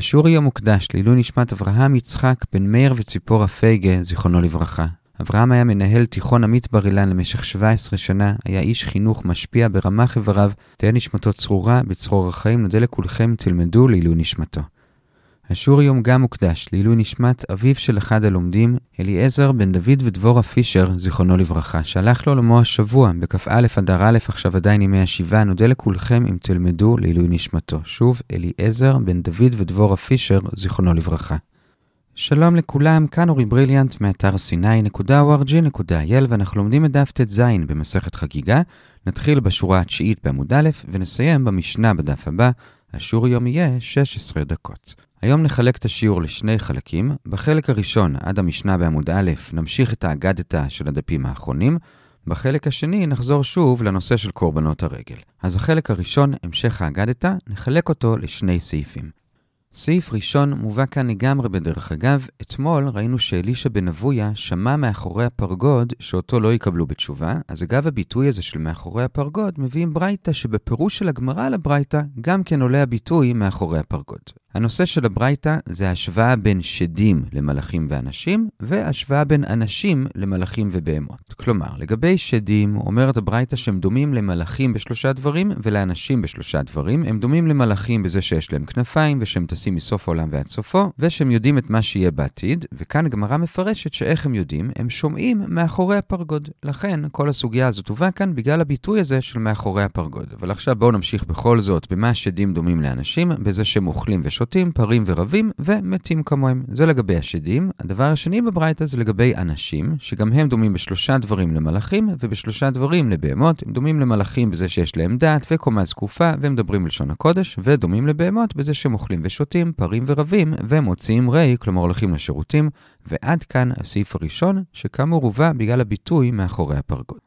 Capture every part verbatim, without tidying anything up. השיעור היום מוקדש לעילוי נשמת אברהם יצחק בן מאיר וציפורה פייגה, זיכרונו לברכה. אברהם היה מנהל תיכון עמית בר אילן למשך שבע עשרה שנה, היה איש חינוך משפיע ברמה חבריו, תהיה נשמתו צרורה, בצרור החיים נודה לכולכם, תלמדו לעילוי נשמתו. השיעור היום גם מוקדש לעילוי נשמת אביו של אחד הלומדים, אליעזר בן דוד ודבורה פישר, זיכרונו לברכה, שהלך לעולמו השבוע, בכ"א אדר א', עכשיו עדיין ימי השבעה, נודה לכולכם אם תלמדו לעילוי נשמתו. שוב, אליעזר בן דוד ודבורה פישר, זיכרונו לברכה. שלום לכולם, כאן אורי בריליאנט מאתר סיני נקודה או אר ג'י נקודה איי אל ואנחנו לומדים את דף ט"ז במסכת חגיגה. נתחיל בשורה התשיעית בעמוד א' ונסיים במשנה בדף הבא. השיעור היום יהיה שש עשרה דקות. היום נחלק את השיעור לשני חלקים. בחלק הראשון עד המשנה בעמוד א' נמשיך את האגדתה של הדפים האחרונים. בחלק השני נחזור שוב לנושא של קורבנות הרגל. אז החלק הראשון, המשך האגדתה, נחלק אותו לשני סעיפים. סעיף ראשון מובא כאן לגמרי בדרך אגב. אתמול ראינו שאלישע בן אבויה שמע מאחורי הפרגוד שאותו לא יקבלו בתשובה, אז אגב הביטוי הזה של מאחורי הפרגוד מביאים ברייתא שבפירוש של הגמרא לברייתא גם כן עולה הביטוי מאחורי הפרגוד. הנושא של הברייתא זה השוואה בין שדים למלאכים ואנשים, והשוואה בין אנשים למלאכים ובהמות. כלומר, לגבי שדים אומרת הברייתא שהם דומים למלאכים בשלושה דברים ולאנשים בשלושה דברים. הם דומים למלאכים בזה שיש להם כנפיים ושהם תשים מסוף העולם ועד סופו, ושהם יודעים את מה שיהיה בעתיד, וכאן גמרא מפרשת שאיך הם יודעים, הם שומעים מאחורי הפרגוד. לכן כל הסוגיה הזאת הובאה כאן בגלל הביטוי הזה של מאחורי הפרגוד. אבל עכשיו בואו נמשיך בכל זאת במה שדים דומים לאנשים, בזה שהם אוכלים ושומעים שותים, פרים ורבים ומתים כמוהם. זה לגבי השדים. הדבר השני בברייתא זה לגבי אנשים, שגם הם דומים בשלושה דברים למלאכים ובשלושה דברים לבהמות. הם דומים למלאכים בזה שיש להם דעת וקומה זקופה והם מדברים בלשון הקודש, ודומים לבהמות בזה שהם אוכלים ושותים, פרים ורבים ומוציאים רי, כלומר הולכים לשירותים. ועד כאן הסעיף הראשון, שכאמור הובא בגלל הביטוי מאחורי הפרגוד.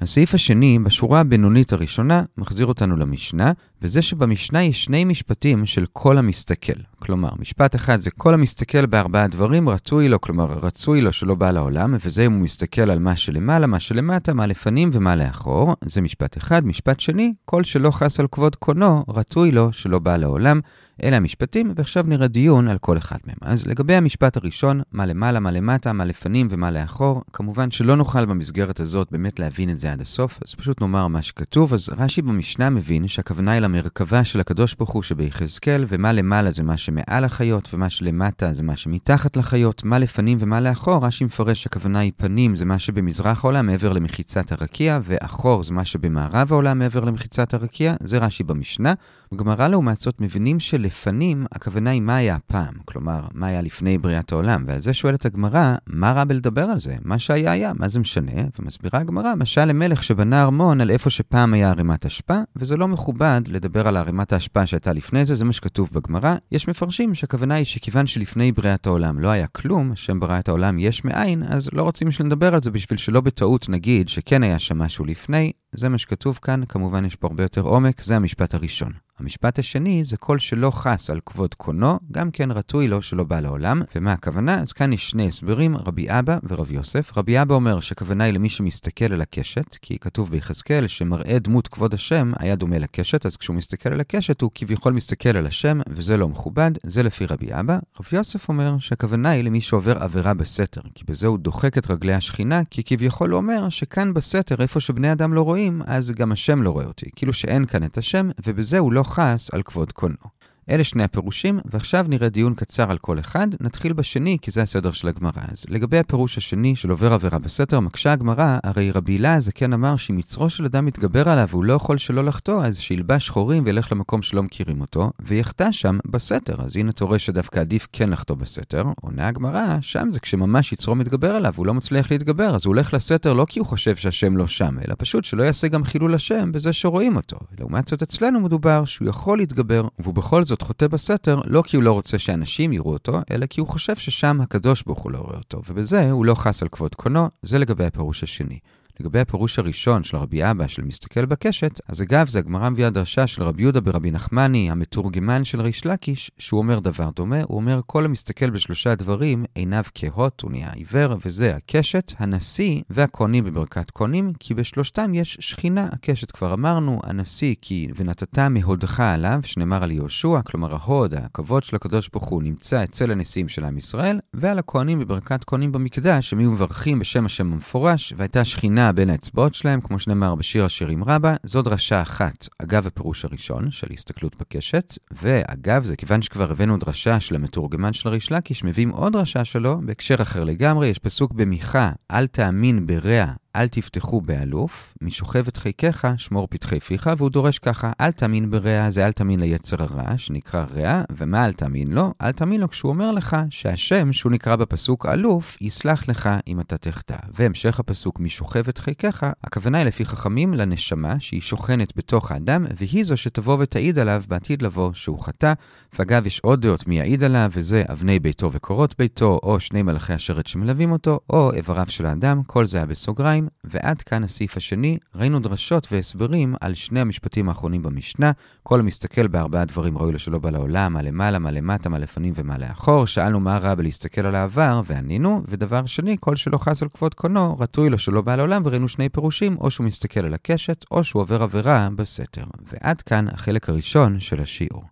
הסעיף השני, בשורה הבינונית הראשונה, מחזיר אותנו למשנה, וזה שבמשנה יש שני משפטים של כל המסתכל. כלומר, משפט אחד זה כל המסתכל בארבעה דברים, רצוי לו, כלומר, רצוי לו שלא בא לעולם, וזה אם הוא מסתכל על מה שלמעלה, מה שלמטה, מה לפנים ומה לאחור. זה משפט אחד. משפט שני, כל שלא חס על כבוד קונו, רצוי לו שלא בא לעולם. אלה המשפטים, ועכשיו נראה דיון על כל אחד מהם. אז לגבי המשפט הראשון, מה למעלה, מה למטה, מה לפנים ומה לאחור, כמובן שלא נוכל במסגרת הזאת באמת להבין את זה עד הסוף, אז פשוט נאמר מה שכתוב. אז רש"י במשנה מבין שהכוונה אל המרכבה של הקדוש ברוך הוא שביחזקאל, ומה למעלה זה מה שמעל החיות, ומה שלמטה זה מה שמתחת לחיות, מה לפנים ומה לאחור, רש"י מפרש שהכוונה היא פנים זה מה שבמזרח העולם מעבר למחיצת הרקיע, ואחור זה מה שבמערב העולם מעבר למחיצת הרקיע, זה רש"י במשנה. בגמרא לעומת זאת מבינים שלפנים הכוונה היא מה היה פעם, כלומר מה היה לפני בריאת העולם, ועל זה שואלת הגמרא מה רע בלדבר על זה, מה שהיה היה, מה זה משנה, ומסבירה הגמרא משל למלך שבנה ארמון על איפה שפעם היה ערימת השפע, וזה לא מכובד לדבר על ערימת ההשפע שהייתה לפני זה, זה מה שכתוב בגמרא. יש מפרשים שהכוונה היא שכיוון שלפני בריאת העולם לא היה כלום, שם בריאת העולם יש מאין, אז לא רוצים שנדבר על זה בשביל שלא בטעות נגיד שכן היה שם משהו לפני, זה מה שכתוב כאן, כמובן יש פה הרבה יותר עומק, זה המשפט הראשון. המשפט השני זה כל שלא חס על כבוד קונו, גם כן רצוי לו שלא בא לעולם. ומה הכוונה? אז כאן יש שני הסברים, רבי אבא ורבי יוסף. רבי אבא אומר שהכוונה היא למי שמסתכל על הקשת, כי כתוב ביחזקאל שמראה דמות כבוד השם היה דומה לקשת, אז כשהוא מסתכל על הקשת הוא כביכול מסתכל על השם, וזה לא מכובד, זה לפי רבי אבא. רבי יוסף אומר שהכוונה היא למי שעובר עבירה בסתר, כי בזה הוא דוחק את רגלי השכינה, כי כביכול הוא אומר שכאן בסתר איפה שבני אדם לא רואים, אז גם השם לא רואה אותי, כאילו שאין כאן את השם, ובזה הוא לא חס על כבוד קונו. אלה שני הפירושים, ועכשיו נראה דיון קצר על כל אחד. נתחיל בשני, כי זה הסדר של הגמרא. אז לגבי הפירוש השני של עובר עבירה בסתר, מקשה הגמרא, הרי רבי הילה הזקן אמר שמצרו של אדם מתגבר עליו והוא לא יכול שלא לחטוא, אז שילבש חורים וילך למקום שלא מכירים אותו, ויחטא שם בסתר. אז הנה תורה שדווקא עדיף כן לחטוא בסתר. עונה הגמרא, שם זה כשממש יצרו מתגבר עליו, הוא לא מצליח להתגבר, אז הוא הולך לסתר לא כי הוא חושב שהשם לא שם, אלא פשוט שלא יעשה גם חילול השם בזה שרואים אותו. לעומת זאת אצלנו מדובר שהוא יכול להתגבר, והוא בכל זאת זאת חוטא בסתר, לא כי הוא לא רוצה שאנשים יראו אותו, אלא כי הוא חושב ששם הקדוש ברוך הוא לא רואה אותו, ובזה הוא לא חס על כבוד קונו. זה לגבי הפירוש השני. לגבי הפירוש הראשון של רבי אבא של מסתכל בקשת, אז אגב זה הגמרא מביאה דרשה של רבי יהודה ברבי נחמני, המתורגמן של ריש לקיש, שהוא אומר דבר דומה, הוא אומר כל המסתכל בשלושה דברים, עיניו כהות, הוא נהיה עיוור, וזה הקשת, הנשיא והכהנים בברכת כהנים, כי בשלושתם יש שכינה, הקשת כבר אמרנו, הנשיא כי ונתת מהודך עליו, שנאמר על יהושע, כלומר ההוד, הכבוד של הקדוש ברוך הוא נמצא אצל הנשיאים של עם ישראל, ועל הכהנים בברכת כהנים במקדש, שהם מברכים בשם השם המפורש, והייתה שכינה בין האצבעות שלהם, כמו שנאמר בשיר השירים רבה, זו דרשה אחת, אגב הפירוש הראשון של הסתכלות בקשת, ואגב זה כיוון שכבר הבאנו דרשה של המתורגמן של ריש לקיש, מביאים עוד דרשה שלו, בהקשר אחר לגמרי, יש פסוק במיכה, אל תאמין ברע, אל תפתחו באלוף, משוכבת חיקך, שמור פתחי פיך, והוא דורש ככה, אל תאמין ברע, זה אל תאמין ליצר הרע, שנקרא רע, ומה אל תאמין לו? אל תאמין לו כשהוא אומר לך שהשם, שהוא נקרא בפסוק אלוף, יסלח לך אם אתה תחטא. והמשך הפסוק משוכבת חיקך, הכוונה היא לפי חכמים לנשמה, שהיא שוכנת בתוך האדם, והיא זו שתבוא ותעיד עליו בעתיד לבוא שהוא חטא, ואגב יש עוד דעות מי יעיד עליו, וזה אבני ביתו וקורות ביתו, או שני מלאכי השרת שמלווים אותו, או איבריו של האדם, כל זה היה בסוגריים, ועד כאן הסעיף השני, ראינו דרשות והסברים על שני המשפטים האחרונים במשנה, כל המסתכל בארבעה דברים ראוי לשלו בה לעולם, מה למעלה, מה למטה, מה לפנים ומה לאחור, שאלנו מה רע בלהסתכל על העבר, וענינו, ודבר שני, כל שלא חס על כבוד קונו, רטוי לו שלא בא לעולם, וראינו שני פירושים, או שהוא מסתכל על הקשת, או שהוא עובר עבירה בסתר. ועד כאן החלק הראשון של השיעור.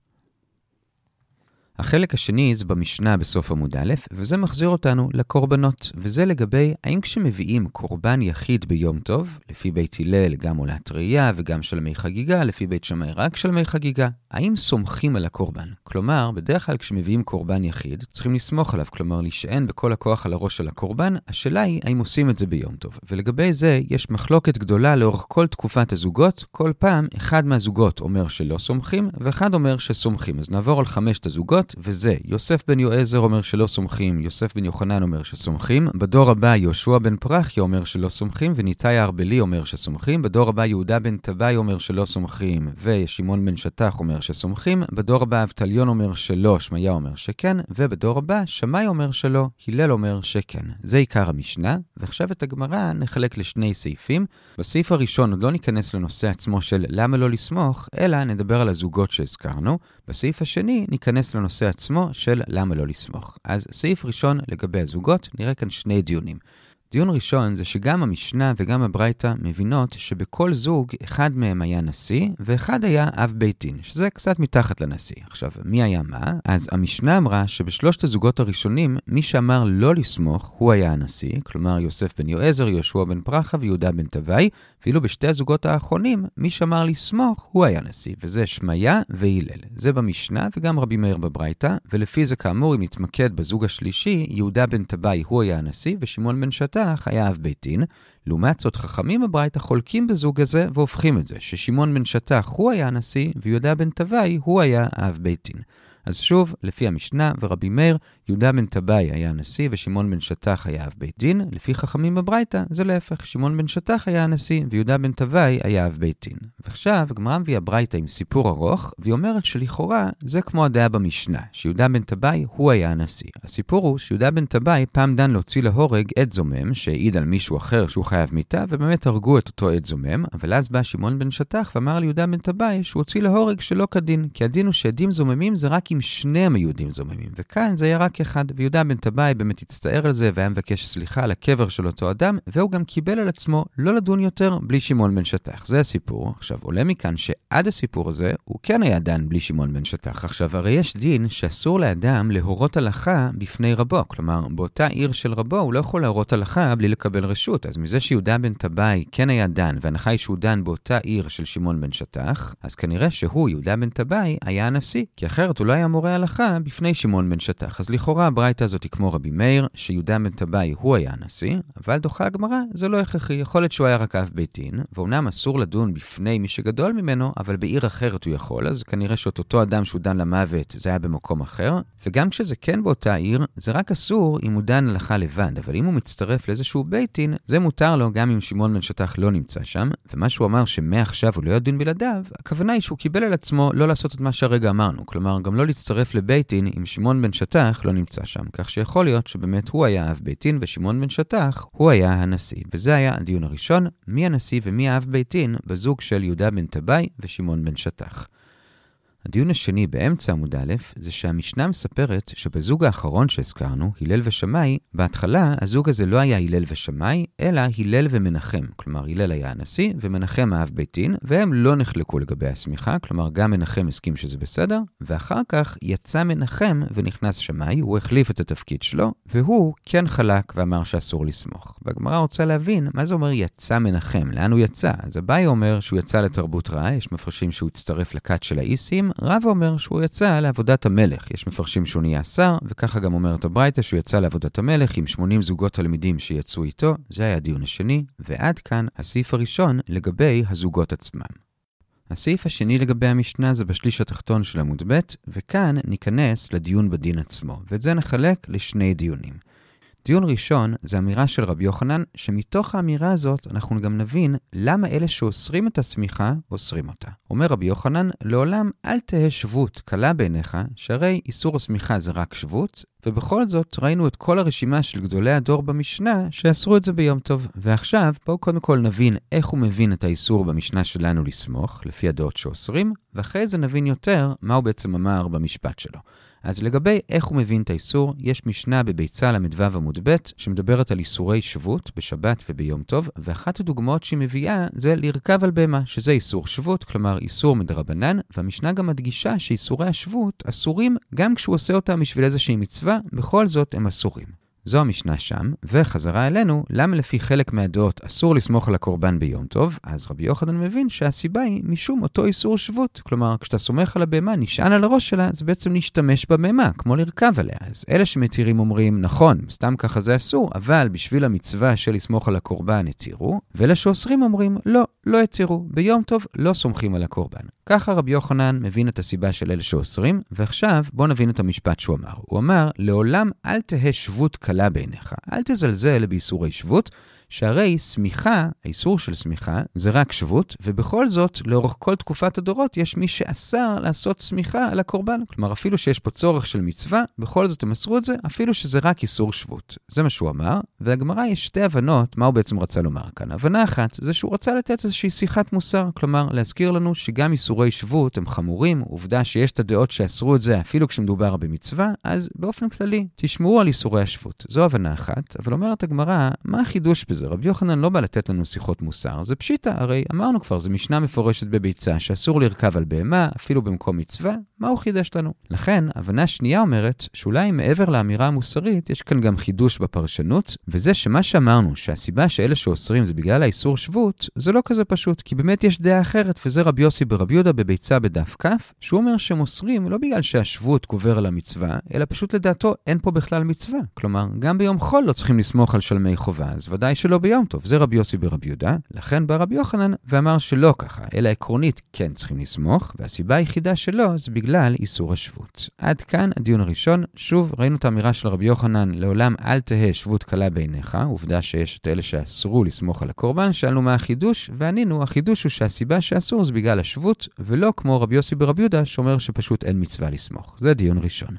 החלק השני זה במשנה בסוף עמוד א', וזה מחזיר אותנו לקורבנות, וזה לגבי האם כשמביאים קורבן יחיד ביום טוב, לפי בית הלל גם עולת טריה וגם שלמי חגיגה, לפי בית שמאי רק שלמי חגיגה, האם סומכים על הקורבן? כלומר, בדרך כלל כשמביאים קורבן יחיד, צריכים לסמוך עליו, כלומר להישען בכל הכוח על הראש של הקורבן, השאלה היא האם עושים את זה ביום טוב. ולגבי זה יש מחלוקת גדולה לאורך כל תקופת הזוגות, כל פעם אחד מהזוגות אומר שלא סומכים, ואחד אומר שסומכים. אז נעבור על חמשת הזוגות, וזה, יוסף בן יועזר אומר שלא סומכים, יוסף בן יוחנן אומר שסומכים, בדור הבא יהושע בן פרחיה אומר שלא סומכים, וניתאי הרבלי אומר שסומכים, בדור הבא יהודה בן טבאי אומר שלא סומכים, וישמעון בן שטח אומר שסומכים, בדור הבא אבטליון אומר שלא, שמאי אומר שכן, ובדור הבא שמאי אומר שלא, הלל אומר שכן. זה עיקר המשנה, ועכשיו את הגמרא נחלק לשני סעיפים. בסעיף הראשון עוד לא ניכנס לנושא עצמו של למה לא לסמוך, אלא נדבר על הזוגות שהזכרנו. בסעיף השני ניכנס לנושא עצמו של למה לא לסמוך. אז סעיף ראשון לגבי הזוגות, נראה כאן שני דיונים. דיון ראשון זה שגם המשנה וגם הברייתא מבינות שבכל זוג אחד מהם היה נשיא ואחד היה אב בית דין, שזה קצת מתחת לנשיא. עכשיו, מי היה מה? אז המשנה אמרה שבשלושת הזוגות הראשונים מי שאמר לא לסמוך הוא היה הנשיא, כלומר יוסף בן יועזר, יהושע בן פרחיה ויהודה בן טבאי, ואילו בשתי הזוגות האחרונים מי שאמר לסמוך הוא היה נשיא, וזה שמעיה והלל. זה במשנה וגם רבי מאיר בברייתא, ולפי זה כאמור אם נתמקד בזוג השלישי, יהודה בן טבאי הוא היה הנשיא ושמעון בן שטח היה אב בית דין. לעומת זאת חכמים הברית החולקים בזוג הזה והופכים את זה, ששמעון בן שטח הוא היה הנשיא ויהודה בן טבאי הוא היה אב בית דין. אז שוב, לפי המשנה ורבי מאיר, יהודה בן טבאי היה הנשיא ושמעון בן שטח היה אב בית דין. לפי חכמים בברייתא זה להפך, שמעון בן שטח היה הנשיא ויהודה בן טבאי היה אב בית דין. ועכשיו הגמרא מביאה ברייתא עם סיפור ארוך, והיא אומרת שלכאורה זה כמו הדעה במשנה, שיהודה בן טבאי הוא היה הנשיא. הסיפור הוא שיהודה בן טבאי פעם דן להוציא להורג עד זומם שהעיד על מישהו אחר שהוא חייב מיתה, ובאמת הרגו את אותו עד זומם, אבל אז בא שמעון בן שטח ואמר ליהודה בן טבאי שהוא הוציא להורג שלא כדין, כי הדין הוא שעדים זוממים זה רק עם שני היהודים זוממים, וכאן זה היה רק אחד, ויהודה בן טבאי באמת הצטער על זה, והיה מבקש סליחה על הקבר של אותו אדם, והוא גם קיבל על עצמו לא לדון יותר בלי שמעון בן שטח. זה הסיפור. עכשיו עולה מכאן שעד הסיפור הזה, הוא כן היה דן בלי שמעון בן שטח. עכשיו הרי יש דין שאסור לאדם להורות הלכה בפני רבו, כלומר באותה עיר של רבו הוא לא יכול להורות הלכה בלי לקבל רשות, אז מזה שיהודה בן טבאי כן היה דן, והנחה היא שהוא דן באותה עיר של שמעון בן שטח, אז כנראה שהוא, יהודה בן טבאי, היה הנשיא, כי אחרת הוא לא היה מורה הלכה בפני שמעון בן שטח. אז לכאורה הברייתא הזאת היא כמו רבי מאיר, שיהודה בן טבאי הוא היה הנשיא, אבל דוחה הגמרא, זה לא הכרחי, יכול להיות שהוא היה רק אב בית דין, ואומנם אסור לדון בפני מי שגדול ממנו, אבל בעיר אחרת הוא יכול, אז כנראה שאת אותו אדם שהוא דן למוות, זה היה במקום אחר, וגם כשזה כן באותה עיר, זה רק אסור אם הוא דן הלכה לבד, אבל אם הוא מצטרף לאיזשהו בית דין, זה מותר לו גם אם שמעון בן שטח לא נמצא שם, ומה שהוא אמר שמעכשיו הוא לא ידון בלעדיו, הכוונה היא שהוא קיבל על עצמו לא לעשות את מה שהרגע אמרנו, כלומר גם לא להצטרף לביתין אם שמעון בן שטח לא נמצא שם, כך שיכול להיות שבאמת הוא היה אב ביתין ושמעון בן שטח הוא היה הנשיא. וזה היה הדיון הראשון, מי הנשיא ומי האב ביתין בזוג של יהודה בן טבאי ושמעון בן שטח. הדיון השני באמצע עמוד א' זה שהמשנה מספרת שבזוג האחרון שהזכרנו, הלל ושמאי, בהתחלה הזוג הזה לא היה הלל ושמאי, אלא הלל ומנחם. כלומר, הלל היה הנשיא ומנחם האב ביתין, והם לא נחלקו לגבי הסמיכה, כלומר גם מנחם הסכים שזה בסדר, ואחר כך יצא מנחם ונכנס שמאי, הוא החליף את התפקיד שלו, והוא כן חלק ואמר שאסור לסמוך. והגמרא רוצה להבין מה זה אומר יצא מנחם, לאן הוא יצא. אז הבאי אומר שהוא יצא לתרבות רעה, יש מפרשים שהוא הצטרף לכת של האיסים, רב אומר שהוא יצא לעבודת המלך, יש מפרשים שהוא נהיה שר, וככה גם אומרת הברייתא שהוא יצא לעבודת המלך עם שמונים זוגות תלמידים שיצאו איתו. זה היה הדיון השני, ועד כאן הסעיף הראשון לגבי הזוגות עצמם. הסעיף השני לגבי המשנה זה בשליש התחתון של עמוד ב', וכאן ניכנס לדיון בדין עצמו, ואת זה נחלק לשני דיונים. דיון ראשון זה אמירה של רבי יוחנן, שמתוך האמירה הזאת אנחנו גם נבין למה אלה שאוסרים את הסמיכה אוסרים אותה. אומר רבי יוחנן, לעולם אל תהה שבות קלה בעיניך, שהרי איסור הסמיכה זה רק שבות, ובכל זאת ראינו את כל הרשימה של גדולי הדור במשנה שאסרו את זה ביום טוב. ועכשיו בואו קודם כל נבין איך הוא מבין את האיסור במשנה שלנו לסמוך, לפי הדעות שאוסרים, ואחרי זה נבין יותר מה הוא בעצם אמר במשפט שלו. אז לגבי איך הוא מבין את האיסור, יש משנה בביצה למדווה ומודבט שמדברת על איסורי שבות בשבת וביום טוב, ואחת הדוגמאות שהיא מביאה זה לרכב על בהמה, שזה איסור שבות, כלומר איסור מדרבנן, והמשנה גם מדגישה שאיסורי השבות אסורים גם כשהוא עושה אותה בשביל איזושהי מצווה, בכל זאת הם אסורים. זו המשנה שם, וחזרה אלינו, למה לפי חלק מהדעות אסור לסמוך על הקורבן ביום טוב, אז רבי יוחנן מבין שהסיבה היא משום אותו איסור שבות. כלומר, כשאתה סומך על הבהמה, נשען על הראש שלה, זה בעצם להשתמש בבהמה, כמו לרכב עליה. אז אלה שמתירים אומרים, נכון, סתם ככה זה אסור, אבל בשביל המצווה של לסמוך על הקורבן התירו, ואלה שאוסרים אומרים, לא, לא התירו, ביום טוב לא סומכים על הקורבן. ככה רבי יוחנן מבין את הסיבה של אלה שאוסרים, ועכשיו בוא נבין את המשפט שהוא אמר. הוא אמר, לעולם אל תהה שבות קלה בעיניך, אל תזלזל באיסורי שבות, שהרי סמיכה, האיסור של סמיכה, זה רק שבות, ובכל זאת, לאורך כל תקופת הדורות, יש מי שאסר לעשות סמיכה על הקורבן. כלומר, אפילו שיש פה צורך של מצווה, בכל זאת הם אסרו את זה, אפילו שזה רק איסור שבות. זה מה שהוא אמר, והגמרא יש שתי הבנות, מה הוא בעצם רצה לומר כאן. הבנה אחת, זה שהוא רצה לתת איזושהי שיחת מוסר, כלומר, להזכיר לנו שגם איסורי שבות הם חמורים, עובדה שיש את הדעות שאסרו את זה, אפילו כשמדובר במצווה, אז באופן כללי, תשמעו על איסורי השבות. זו הבנה אחת, אבל אומרת הגמרא, מה החידוש בזה? רבי יוחנן לא בא לתת לנו שיחות מוסר, זה פשיטה, הרי אמרנו כבר, זה משנה מפורשת בביצה שאסור לרכב על בהמה, אפילו במקום מצווה, מה הוא חידש לנו? לכן, הבנה שנייה אומרת, שאולי מעבר לאמירה המוסרית, יש כאן גם חידוש בפרשנות, וזה שמה שאמרנו, שהסיבה שאלה שאוסרים זה בגלל האיסור שבות, זה לא כזה פשוט, כי באמת יש דעה אחרת, וזה רבי יוסי ברבי יודה בביצה בדף כף, שהוא אומר שמוסרים לא בגלל שהשבות גובר על המצווה, אלא פשוט לדעתו אין פה בכלל מצווה. כלומר, גם ביום חול לא צריכים לסמוך על שלמי חובה, אז ודאי שלא ביום טוב. זה רבי יוסי ברבי יודה, לכן בא רבי יוחנן ואמר שלא ככה, אלא עקרונית כן צריכים לסמוך, והסיבה היחידה שלו זה בגלל איסור השבות. עד כאן הדיון הראשון, שוב ראינו את האמירה של רבי יוחנן, לעולם אל תהה שבות קלה בעיניך, עובדה שיש את אלה שאסרו לסמוך על הקורבן, שאלנו מה החידוש, וענינו, החידוש הוא שהסיבה שאסור זה בגלל השבות, ולא כמו רבי יוסי ברבי יודה שאומר שפשוט אין מצווה לסמוך. זה דיון ראשון.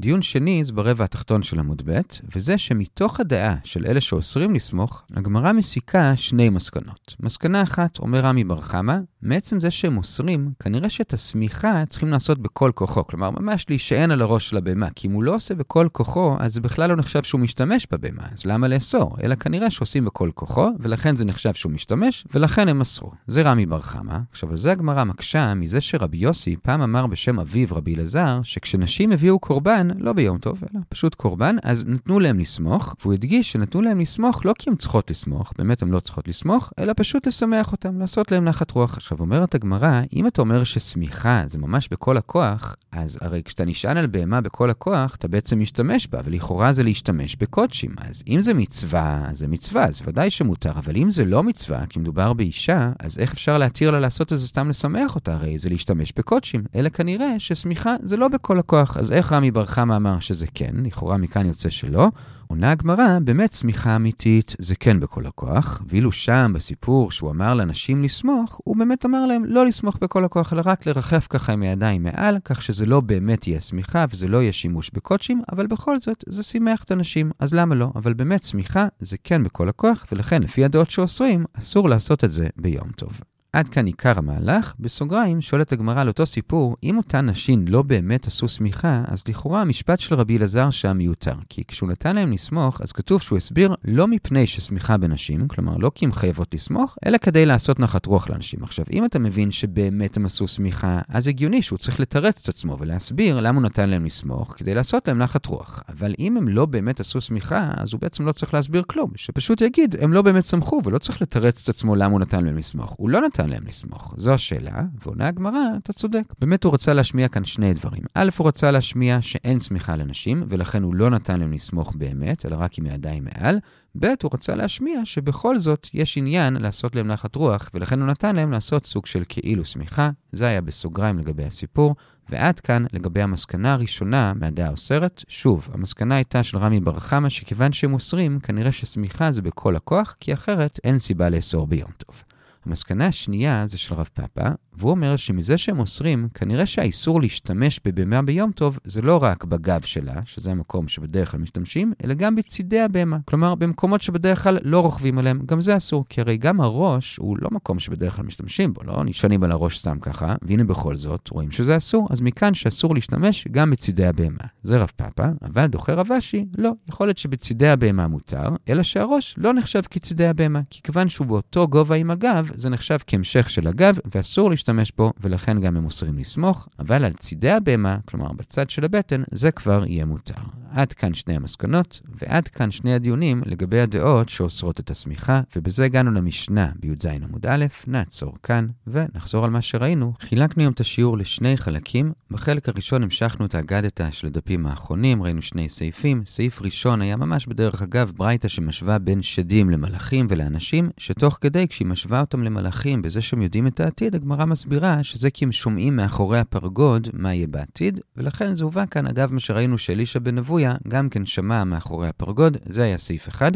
דיון שני זה ברבע התחתון של עמוד ב', וזה שמתוך הדעה של אלה שאוסרים לסמוך, הגמרא מסיקה שני מסקנות. מסקנה אחת, אומר רמי בר חמא, מעצם זה שהם אוסרים, כנראה שאת הסמיכה צריכים לעשות בכל כוחו, כלומר ממש להישען על הראש של הבהמה, כי אם הוא לא עושה בכל כוחו, אז זה בכלל לא נחשב שהוא משתמש בבהמה, אז למה לאסור? אלא כנראה שעושים בכל כוחו, ולכן זה נחשב שהוא משתמש, ולכן הם אסרו. זה רמי בר חמא. עכשיו, על זה הגמרא מקשה מזה שרבי יוסי פעם אמר בשם אביו רבי אליעזר, שכשנשים הביאו קורבן, לא ביום טוב, אלא פשוט קורבן, אז נתנו להם לסמוך, והוא הדגיש שנתנו להם לסמוך לא כי הם צריכות לסמוך, באמת הם לא צריכות לסמוך, אלא פשוט לשמח אותם, לעשות להם נחת רוח. עכשיו אומרת הגמרא, אם אתה אומר שסמיכה זה ממש בכל הכוח, אז הרי כשאתה נשען על בהמה בכל הכוח, אתה בעצם משתמש בה, ולכאורה זה להשתמש בקודשים. אז אם זה מצווה, אז זה מצווה, אז ודאי שמותר, אבל אם זה לא מצווה, כי מדובר באישה, אז איך אפשר להתיר לה לעשות את זה סתם לשמח אותה? הרי זה להשתמש בקודשים, אלא כנראה שסמיכה זה לא בכל הכוח, אז איך רמי בר חמא חמא אמר שזה כן, לכאורה מכאן יוצא שלא, עונה הגמרא, באמת סמיכה אמיתית, זה כן בכל הכוח, ואילו שם בסיפור שהוא אמר לאנשים לסמוך, הוא באמת אמר להם לא לסמוך בכל הכוח, אלא רק לרחף ככה עם הידיים מעל, כך שזה לא באמת יהיה סמיכה, וזה לא יהיה שימוש בקודשים, אבל בכל זאת זה שימח את הנשים, אז למה לא? אבל באמת סמיכה זה כן בכל הכוח, ולכן לפי הדעות שאוסרים, אסור לעשות את זה ביום טוב. עד כאן עיקר המהלך, בסוגריים שואלת הגמרא על אותו סיפור, אם אותן נשים לא באמת עשו סמיכה, אז לכאורה המשפט של רבי אלעזר שם מיותר, כי כשהוא נתן להם לסמוך, אז כתוב שהוא הסביר לא מפני שסמיכה בנשים, כלומר לא כי הם חייבות לסמוך, אלא כדי לעשות נחת רוח לאנשים. עכשיו, אם אתה מבין שבאמת הם עשו סמיכה, אז הגיוני שהוא צריך לתרץ את עצמו ולהסביר למה הוא נתן להם לסמוך, כדי לעשות להם נחת רוח. אבל אם הם לא באמת עשו סמיכה, אז הוא בעצם לא צריך להסביר כלום, שפשוט יגיד, הם לא באמת סמכו, ולא צריך לתרץ את עצמו למה הוא נתן להם לסמוך. הוא לא נתן להם לסמוך. זו השאלה, ועונה הגמרא, אתה צודק. באמת הוא רצה להשמיע כאן שני דברים. א', הוא רצה להשמיע שאין סמיכה לנשים, ולכן הוא לא נתן להם לסמוך באמת, אלא רק עם הידיים מעל. ב', הוא רצה להשמיע שבכל זאת יש עניין לעשות להם נחת רוח, ולכן הוא נתן להם לעשות סוג של כאילו סמיכה. זה היה בסוגריים לגבי הסיפור, ועד כאן לגבי המסקנה הראשונה מהדעה האוסרת. שוב, המסקנה הייתה של רמי בר חמא, שכיוון שהם אוסרים, כנראה שסמיכה זה בכל הכוח, כי אחרת אין סיבה לאסור ביום טוב. המסקנה השנייה זה של רב פאפה, והוא אומר שמזה שהם אוסרים, כנראה שהאיסור להשתמש בבהמה ביום טוב, זה לא רק בגב שלה, שזה המקום שבדרך כלל משתמשים, אלא גם בצדי הבהמה. כלומר, במקומות שבדרך כלל לא רוכבים עליהם, גם זה אסור, כי הרי גם הראש הוא לא מקום שבדרך כלל משתמשים בו, לא נשענים על הראש סתם ככה, והנה בכל זאת, רואים שזה אסור, אז מכאן שאסור להשתמש גם בצדי הבהמה. זה רב פאפה, אבל דוחה רבשי, לא, יכול להיות שבצדי הבהמה מותר, אלא שהראש לא נחשב כצדי הבהמה, כי כיוון שהוא באותו גובה עם הגב, זה נחשב כהמשך של הגב, ואסור להשתמש בו, ולכן גם הם מוסרים לסמוך, אבל על צידי הבהמה, כלומר בצד של הבטן, זה כבר יהיה מותר. עד כאן שני המסקנות, ועד כאן שני הדיונים לגבי הדעות שאוסרות את הסמיכה, ובזה הגענו למשנה בי"ז עמוד א', נעצור כאן, ונחזור על מה שראינו. חילקנו היום את השיעור לשני חלקים, בחלק הראשון המשכנו את האגדתה של הדפים האחרונים, ראינו שני סעיפים, סעיף ראשון היה ממש בדרך אגב ברייתא שמשווה בין שדים למלאכים ולאנשים, שתוך כדי כשהיא משווה אותם למלאכים בזה שהם יודעים את העתיד, הגמרא מסבירה שזה כי הם שומעים מאחורי הפרגוד מה יהיה בעתיד, ולכן זה הובא כאן אגב מה שראינו שאלישע בן נבויה גם כן שמע מאחורי הפרגוד, זה היה סעיף אחד.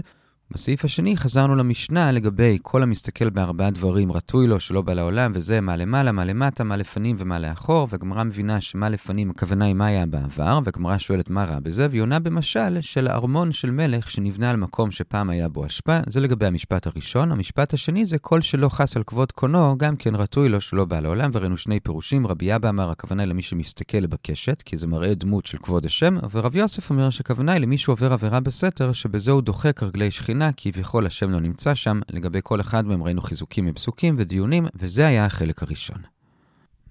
בסעיף השני חזרנו למשנה לגבי כל המסתכל בארבעה דברים רטוי לו שלא בא לעולם, וזה מה למעלה, מה למטה, מה לפנים ומה לאחור, והגמרא מבינה שמה לפנים הכוונה היא מה היה בעבר, והגמרא שואלת מה רע בזה, והיא עונה במשל של ארמון של מלך שנבנה על מקום שפעם היה בו אשפה, זה לגבי המשפט הראשון. המשפט השני זה כל שלא חס על כבוד קונו, גם כן רטוי לו שלא בא לעולם, וראינו שני פירושים, רבי אבא אמר הכוונה למי שמסתכל בקשת, כי זה מראה דמות של כבוד השם, ורב יוסף אומר שכוונה למי שעובר עבירה בסתר, שבזה הוא דוחק רגלי שכינה, כי בכל השם לא נמצא שם, לגבי כל אחד מהם ראינו חיזוקים מבסוקים ודיונים, וזה היה החלק הראשון.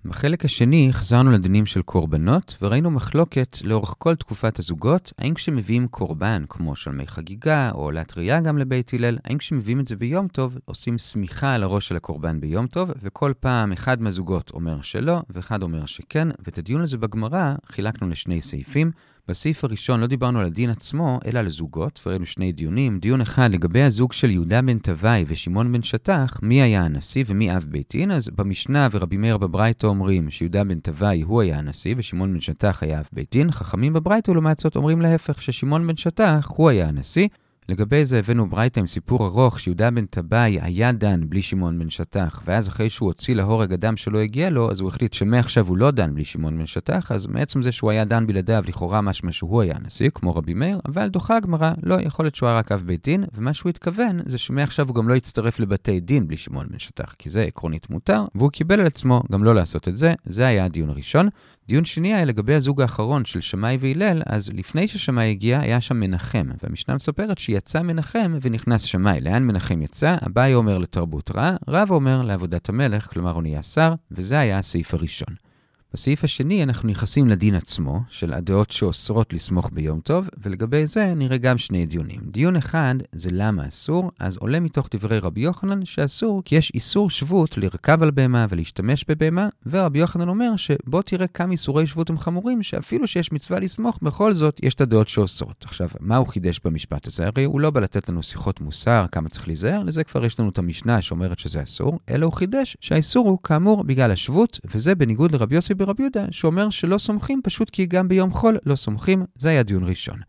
בחלק השני חזרנו לדינים של קורבנות, וראינו מחלוקת לאורך כל תקופת הזוגות, האם כשמביאים קורבן כמו שלמי חגיגה או עולת טריה גם לבית הלל, האם כשמביאים את זה ביום טוב, עושים סמיכה על הראש של הקורבן ביום טוב, וכל פעם אחד מהזוגות אומר שלא, ואחד אומר שכן, ואת הדיון הזה בגמרא חילקנו לשני סעיפים, בסעיף הראשון לא דיברנו על הדין עצמו, אלא על זוגות, וראינו שני דיונים. דיון אחד לגבי הזוג של יהודה בן טבאי ושימעון בן שטח, מי היה הנשיא ומי אב בית דין. אז במשנה ורבי מאיר בברייתא אומרים שיהודה בן טבאי הוא היה הנשיא ושימעון בן שטח היה אב בית דין. חכמים בברייתא לעומת זאת אומרים להפך, ששימעון בן שטח הוא היה הנשיא. לגבי זה הבאנו ברייתא עם סיפור ארוך שיהודה בן טבאי היה דן בלי שמעון בן שטח, ואז אחרי שהוא הוציא להורג אדם שלא הגיע לו, אז הוא החליט שמעכשיו הוא לא דן בלי שמעון בן שטח, אז מעצם זה שהוא היה דן בלעדיו לכאורה משמע שהוא היה נשיא, כמו רבי מאיר, אבל דוחה הגמרא, לא יכול להיות שהוא היה רק אב בית דין, ומה שהוא התכוון זה שמעכשיו הוא גם לא יצטרף לבתי דין בלי שמעון בן שטח, כי זה עקרונית מותר, והוא קיבל על עצמו גם לא לעשות את זה. זה היה הדיון הראשון. דיון שני היה לגבי הזוג האחרון של שמאי והלל, אז לפני ששמאי הגיע היה שם מנחם, והמשנה מספרת שיצא מנחם ונכנס שמאי. לאן מנחם יצא? אביי אומר לתרבות רעה, רב אומר לעבודת המלך, כלומר הוא נהיה שר, וזה היה הסעיף הראשון. בסעיף השני אנחנו נכנסים לדין עצמו, של הדעות שאוסרות לסמוך ביום טוב, ולגבי זה נראה גם שני דיונים. דיון אחד זה למה אסור, אז עולה מתוך דברי רבי יוחנן שאסור, כי יש איסור שבות לרכב על בהמה ולהשתמש בבהמה, ורבי יוחנן אומר שבוא תראה כמה איסורי שבות הם חמורים, שאפילו שיש מצווה לסמוך, בכל זאת יש את הדעות שאוסרות. עכשיו, מה הוא חידש במשפט הזה? הרי הוא לא בא לתת לנו שיחות מוסר, כמה צריך להיזהר, לזה כבר יש לנו את המשנה שאומרת שזה אסור, אלא הוא חידש שהאיסור הוא כאמור בגלל השבות, וזה בניגוד לרבי יוסי ברבי יהודה, שאומר שלא סומכים פשוט כי גם ביום חול לא סומכים. זה היה דיון ראשון.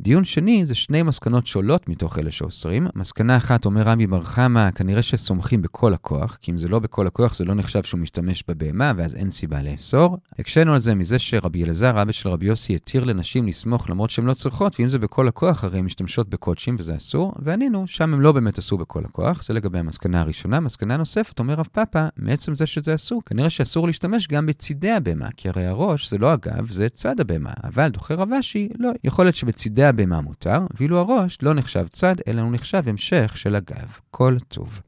דיון שני זה שני מסקנות שולות מתוך אלה שאוסרים. מסקנה אחת אומר רמי בר חמא, כנראה שסומכים בכל הכוח, כי אם זה לא בכל הכוח זה לא נחשב שהוא משתמש בבהמה, ואז אין סיבה לאסור. הקשנו על זה מזה שרבי אלעזר, אבא של רבי יוסי, התיר לנשים לסמוך למרות שהן לא צריכות, ואם זה בכל הכוח הרי הן משתמשות בקודשים וזה אסור, וענינו, שם הם לא באמת עשו בכל הכוח. זה לגבי המסקנה הראשונה. מסקנה נוספת אומר רב פאפה, מעצם זה שזה אסור, כנראה שאסור להשתמש גם בצידי הבהמה, כי הרי הראש זה לא הגב, זה צד הבהמה, אבל דוחה רבשי, לא. יכול להיות שבצידי הבהמה מותר, ואילו הראש לא נחשב צד, אלא הוא נחשב המשך של הגב. כל טוב.